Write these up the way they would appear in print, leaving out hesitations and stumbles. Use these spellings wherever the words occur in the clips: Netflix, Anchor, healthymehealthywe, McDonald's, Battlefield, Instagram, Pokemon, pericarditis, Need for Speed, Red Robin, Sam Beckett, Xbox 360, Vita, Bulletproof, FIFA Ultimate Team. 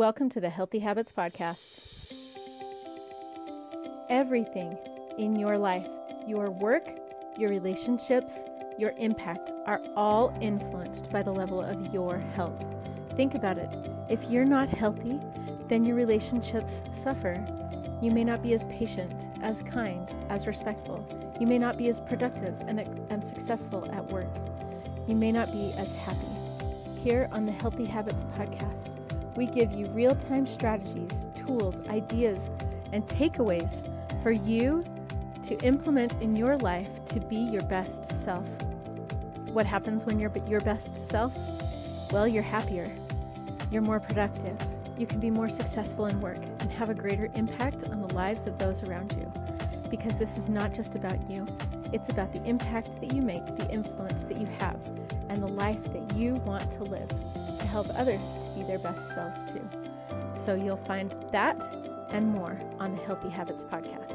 Welcome to the Healthy Habits Podcast. Everything in your life, your work, your relationships, your impact are all influenced by the level of your health. Think about it. If you're not healthy, then your relationships suffer. You may not be as patient, as kind, as respectful. You may not be as productive and successful at work. You may not be as happy. Here on the Healthy Habits Podcast, we give you real-time strategies, tools, ideas, and takeaways for you to implement in your life to be your best self. What happens when you're your best self? Well, you're happier. You're more productive. You can be more successful in work and have a greater impact on the lives of those around you. Because this is not just about you. It's about the impact that you make, the influence that you have, and the life that you want to live to help others to be their best selves too. So you'll find that and more on the Healthy Habits Podcast.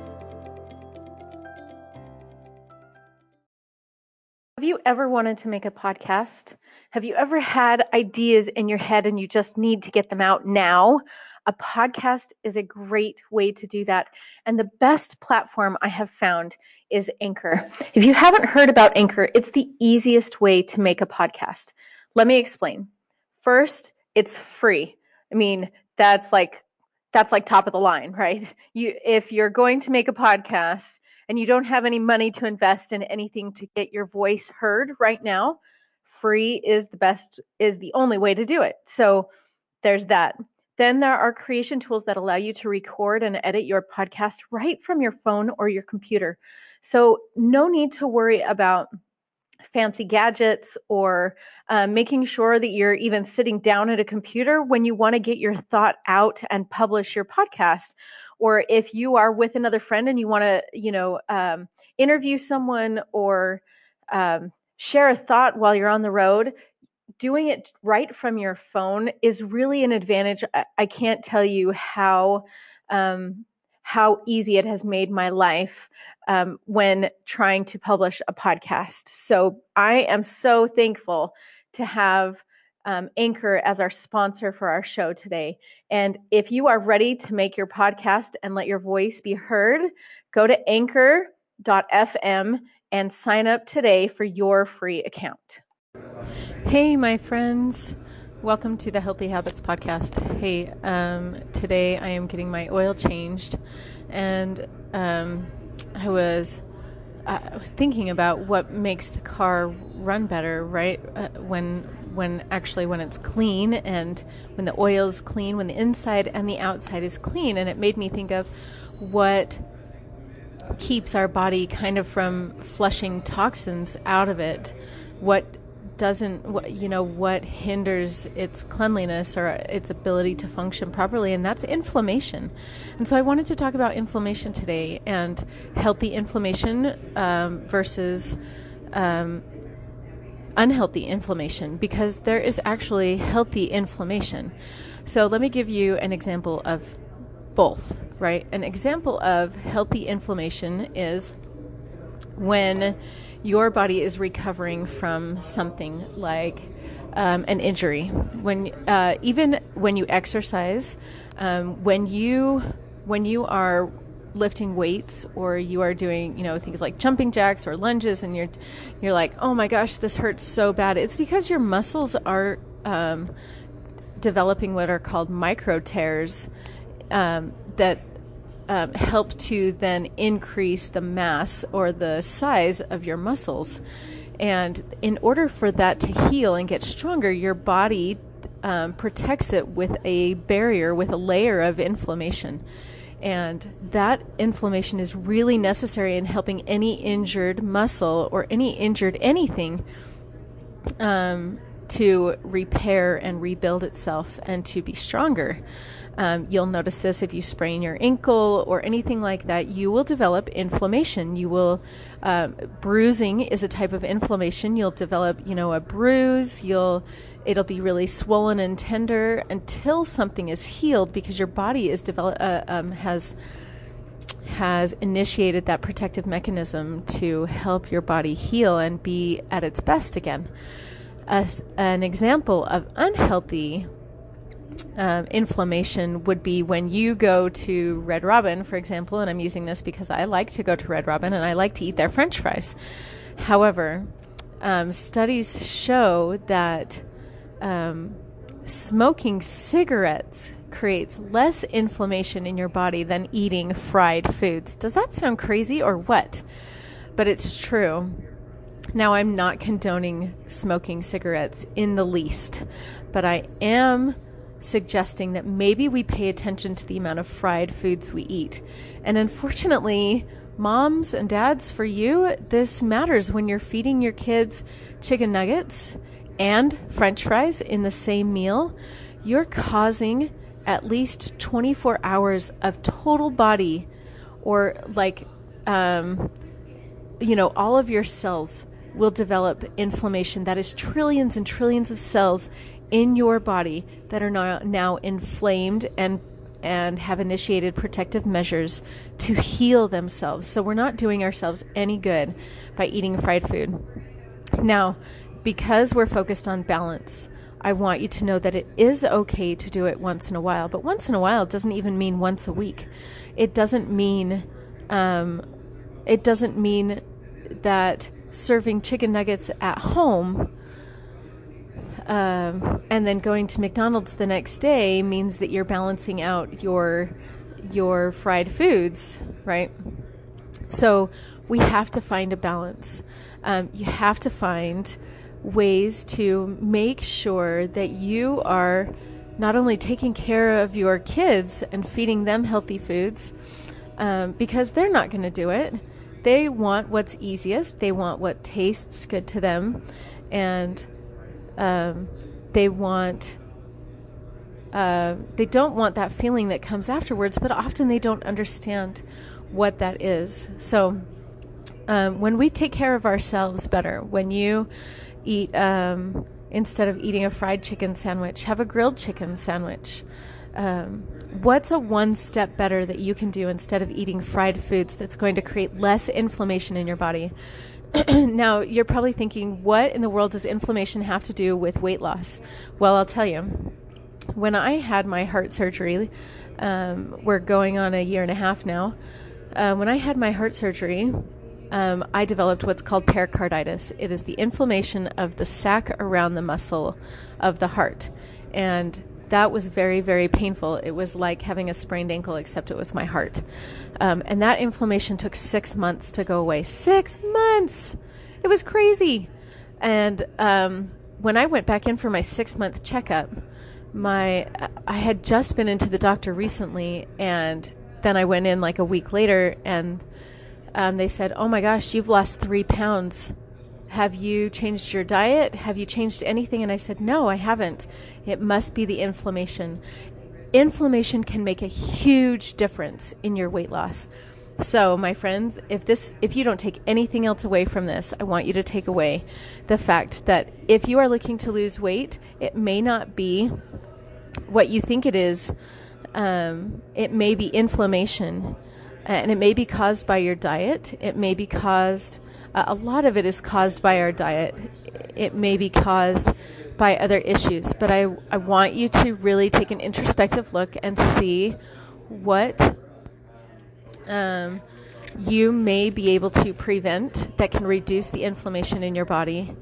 Have you ever wanted to make a podcast? Have you ever had ideas in your head and you just need to get them out now? A podcast is a great way to do that. And the best platform I have found is Anchor. If you haven't heard about Anchor, it's the easiest way to make a podcast. Let me explain. First, it's free. I mean, that's like top of the line, right? If you're going to make a podcast and you don't have any money to invest in anything to get your voice heard right now, free is the only way to do it. So there's that. Then there are creation tools that allow you to record and edit your podcast right from your phone or your computer. So no need to worry about fancy gadgets or making sure that you're even sitting down at a computer when you want to get your thought out and publish your podcast. Or if you are with another friend and you want to, interview someone or share a thought while you're on the road, doing it right from your phone is really an advantage. I can't tell you how easy it has made my life when trying to publish a podcast. So I am so thankful to have Anchor as our sponsor for our show today. And if you are ready to make your podcast and let your voice be heard, go to anchor.fm and sign up today for your free account. Hey, my friends. Welcome to the Healthy Habits Podcast. Hey, today I am getting my oil changed, and I was thinking about what makes the car run better, right? When it's clean, and when the oil's clean, when the inside and the outside is clean. And it made me think of what keeps our body kind of from flushing toxins out of it. What hinders its cleanliness or its ability to function properly, and that's inflammation. And so I wanted to talk about inflammation today, and healthy inflammation versus unhealthy inflammation, because there is actually healthy inflammation. So let me give you an example of both, right? An example of healthy inflammation is when your body is recovering from something like an injury. Even when you exercise, when you are lifting weights or you are doing things like jumping jacks or lunges, and you're like, oh my gosh, this hurts so bad. It's because your muscles are developing what are called micro tears that help to then increase the mass or the size of your muscles. And in order for that to heal and get stronger, your body protects it with a barrier, with a layer of inflammation. And that inflammation is really necessary in helping any injured muscle or any injured anything to repair and rebuild itself and to be stronger. You'll notice this if you sprain your ankle or anything like that, you will develop inflammation. You will, bruising is a type of inflammation. You'll develop, a bruise. It'll be really swollen and tender until something is healed, because your body is has initiated that protective mechanism to help your body heal and be at its best again. An example of unhealthy inflammation would be when you go to Red Robin, for example, and I'm using this because I like to go to Red Robin and I like to eat their French fries. However, studies show that smoking cigarettes creates less inflammation in your body than eating fried foods. Does that sound crazy or what? But it's true. Now, I'm not condoning smoking cigarettes in the least, but I am suggesting that maybe we pay attention to the amount of fried foods we eat. And unfortunately, moms and dads, for you, this matters when you're feeding your kids chicken nuggets and French fries in the same meal. You're causing at least 24 hours of total body, or like, all of your cells will develop inflammation. That is trillions and trillions of cells in your body that are now inflamed and have initiated protective measures to heal themselves. So we're not doing ourselves any good by eating fried food. Now, because we're focused on balance, I want you to know that it is okay to do it once in a while, but once in a while doesn't even mean once a week. It doesn't mean that serving chicken nuggets at home and then going to McDonald's the next day means that you're balancing out your fried foods, right? So we have to find a balance. You have to find ways to make sure that you are not only taking care of your kids and feeding them healthy foods, because they're not going to do it. They want what's easiest. They want what tastes good to them. And they don't want that feeling that comes afterwards, but often they don't understand what that is. So when we take care of ourselves better, when you eat, instead of eating a fried chicken sandwich, have a grilled chicken sandwich. What's a one step better that you can do instead of eating fried foods that's going to create less inflammation in your body? Now, you're probably thinking, what in the world does inflammation have to do with weight loss? Well, I'll tell you. When I had my heart surgery, we're going on 1.5 years now. When I had my heart surgery, I developed what's called pericarditis. It is the inflammation of the sac around the muscle of the heart. And that was very, very painful. It was like having a sprained ankle, except it was my heart. And that inflammation took 6 months to go away. 6 months! It was crazy. And when I went back in for my 6-month checkup, I had just been into the doctor recently, and then I went in like a week later, and they said, oh my gosh, you've lost 3 pounds. Have you changed your diet? Have you changed anything? And I said, no, I haven't. It must be the inflammation. Inflammation can make a huge difference in your weight loss. So my friends, if you don't take anything else away from this, I want you to take away the fact that if you are looking to lose weight, it may not be what you think it is. It may be inflammation, and it may be caused by your diet. It may be caused... a lot of it is caused by our diet. It may be caused by other issues, but I want you to really take an introspective look and see what you may be able to prevent that can reduce the inflammation in your body.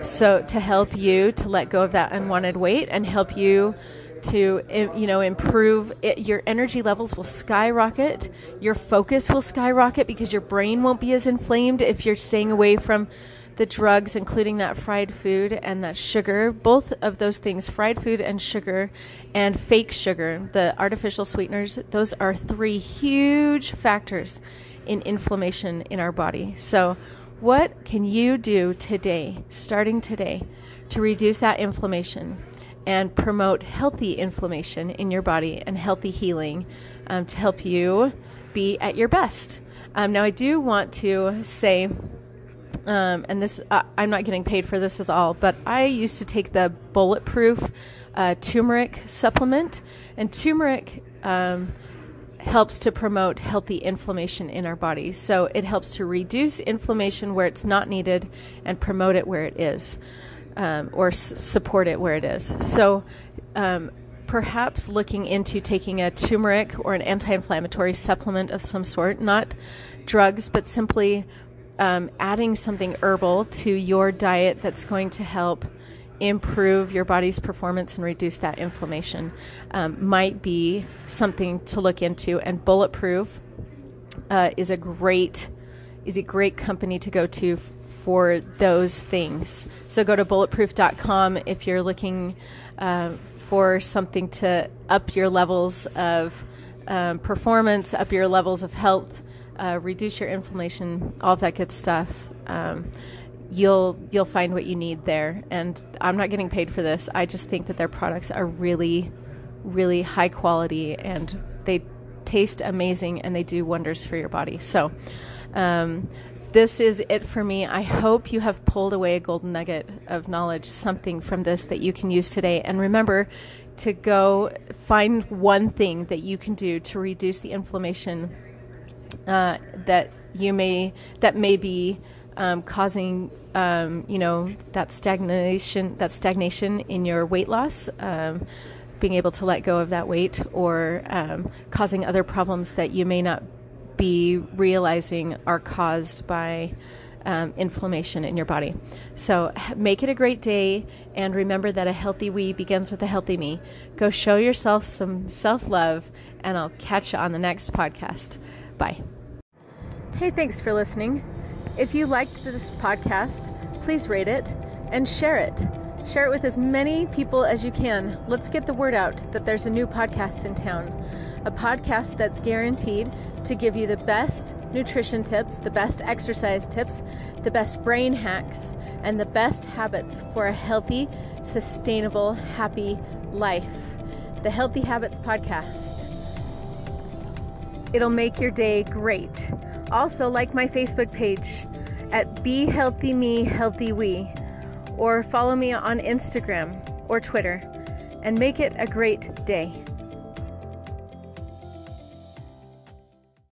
So to help you to let go of that unwanted weight and help you to improve it, your energy levels will skyrocket, your focus will skyrocket because your brain won't be as inflamed if you're staying away from the drugs, including that fried food and that sugar. Both of those things, fried food and sugar and fake sugar, the artificial sweeteners, those are 3 huge factors in inflammation in our body. So what can you do today, starting today, to reduce that inflammation and promote healthy inflammation in your body and healthy healing to help you be at your best? Now, I do want to say, and this I'm not getting paid for this at all, but I used to take the Bulletproof turmeric supplement, and turmeric helps to promote healthy inflammation in our body. So it helps to reduce inflammation where it's not needed and promote it where it is. Or support it where it is. So perhaps looking into taking a turmeric or an anti-inflammatory supplement of some sort, not drugs, but simply adding something herbal to your diet that's going to help improve your body's performance and reduce that inflammation might be something to look into. And Bulletproof is a great company to go to for those things. So go to bulletproof.com if you're looking for something to up your levels of performance, up your levels of health, reduce your inflammation, all of that good stuff. You'll find what you need there. And I'm not getting paid for this. I just think that their products are really, really high quality, and they taste amazing, and they do wonders for your body. So this is it for me. I hope you have pulled away a golden nugget of knowledge, something from this that you can use today. And remember to go find one thing that you can do to reduce the inflammation that may be causing, that stagnation in your weight loss, being able to let go of that weight, or causing other problems that you may not be realizing are caused by inflammation in your body. So make it a great day, and remember that a healthy we begins with a healthy me. Go show yourself some self-love, and I'll catch you on the next podcast. Bye. Hey, thanks for listening. If you liked this podcast, please rate it and share it. Share it with as many people as you can. Let's get the word out that there's a new podcast in town. A podcast that's guaranteed to give you the best nutrition tips, the best exercise tips, the best brain hacks, and the best habits for a healthy, sustainable, happy life. The Healthy Habits Podcast. It'll make your day great. Also, like my Facebook page at Be Healthy Me, Healthy We, or follow me on Instagram or Twitter, and make it a great day.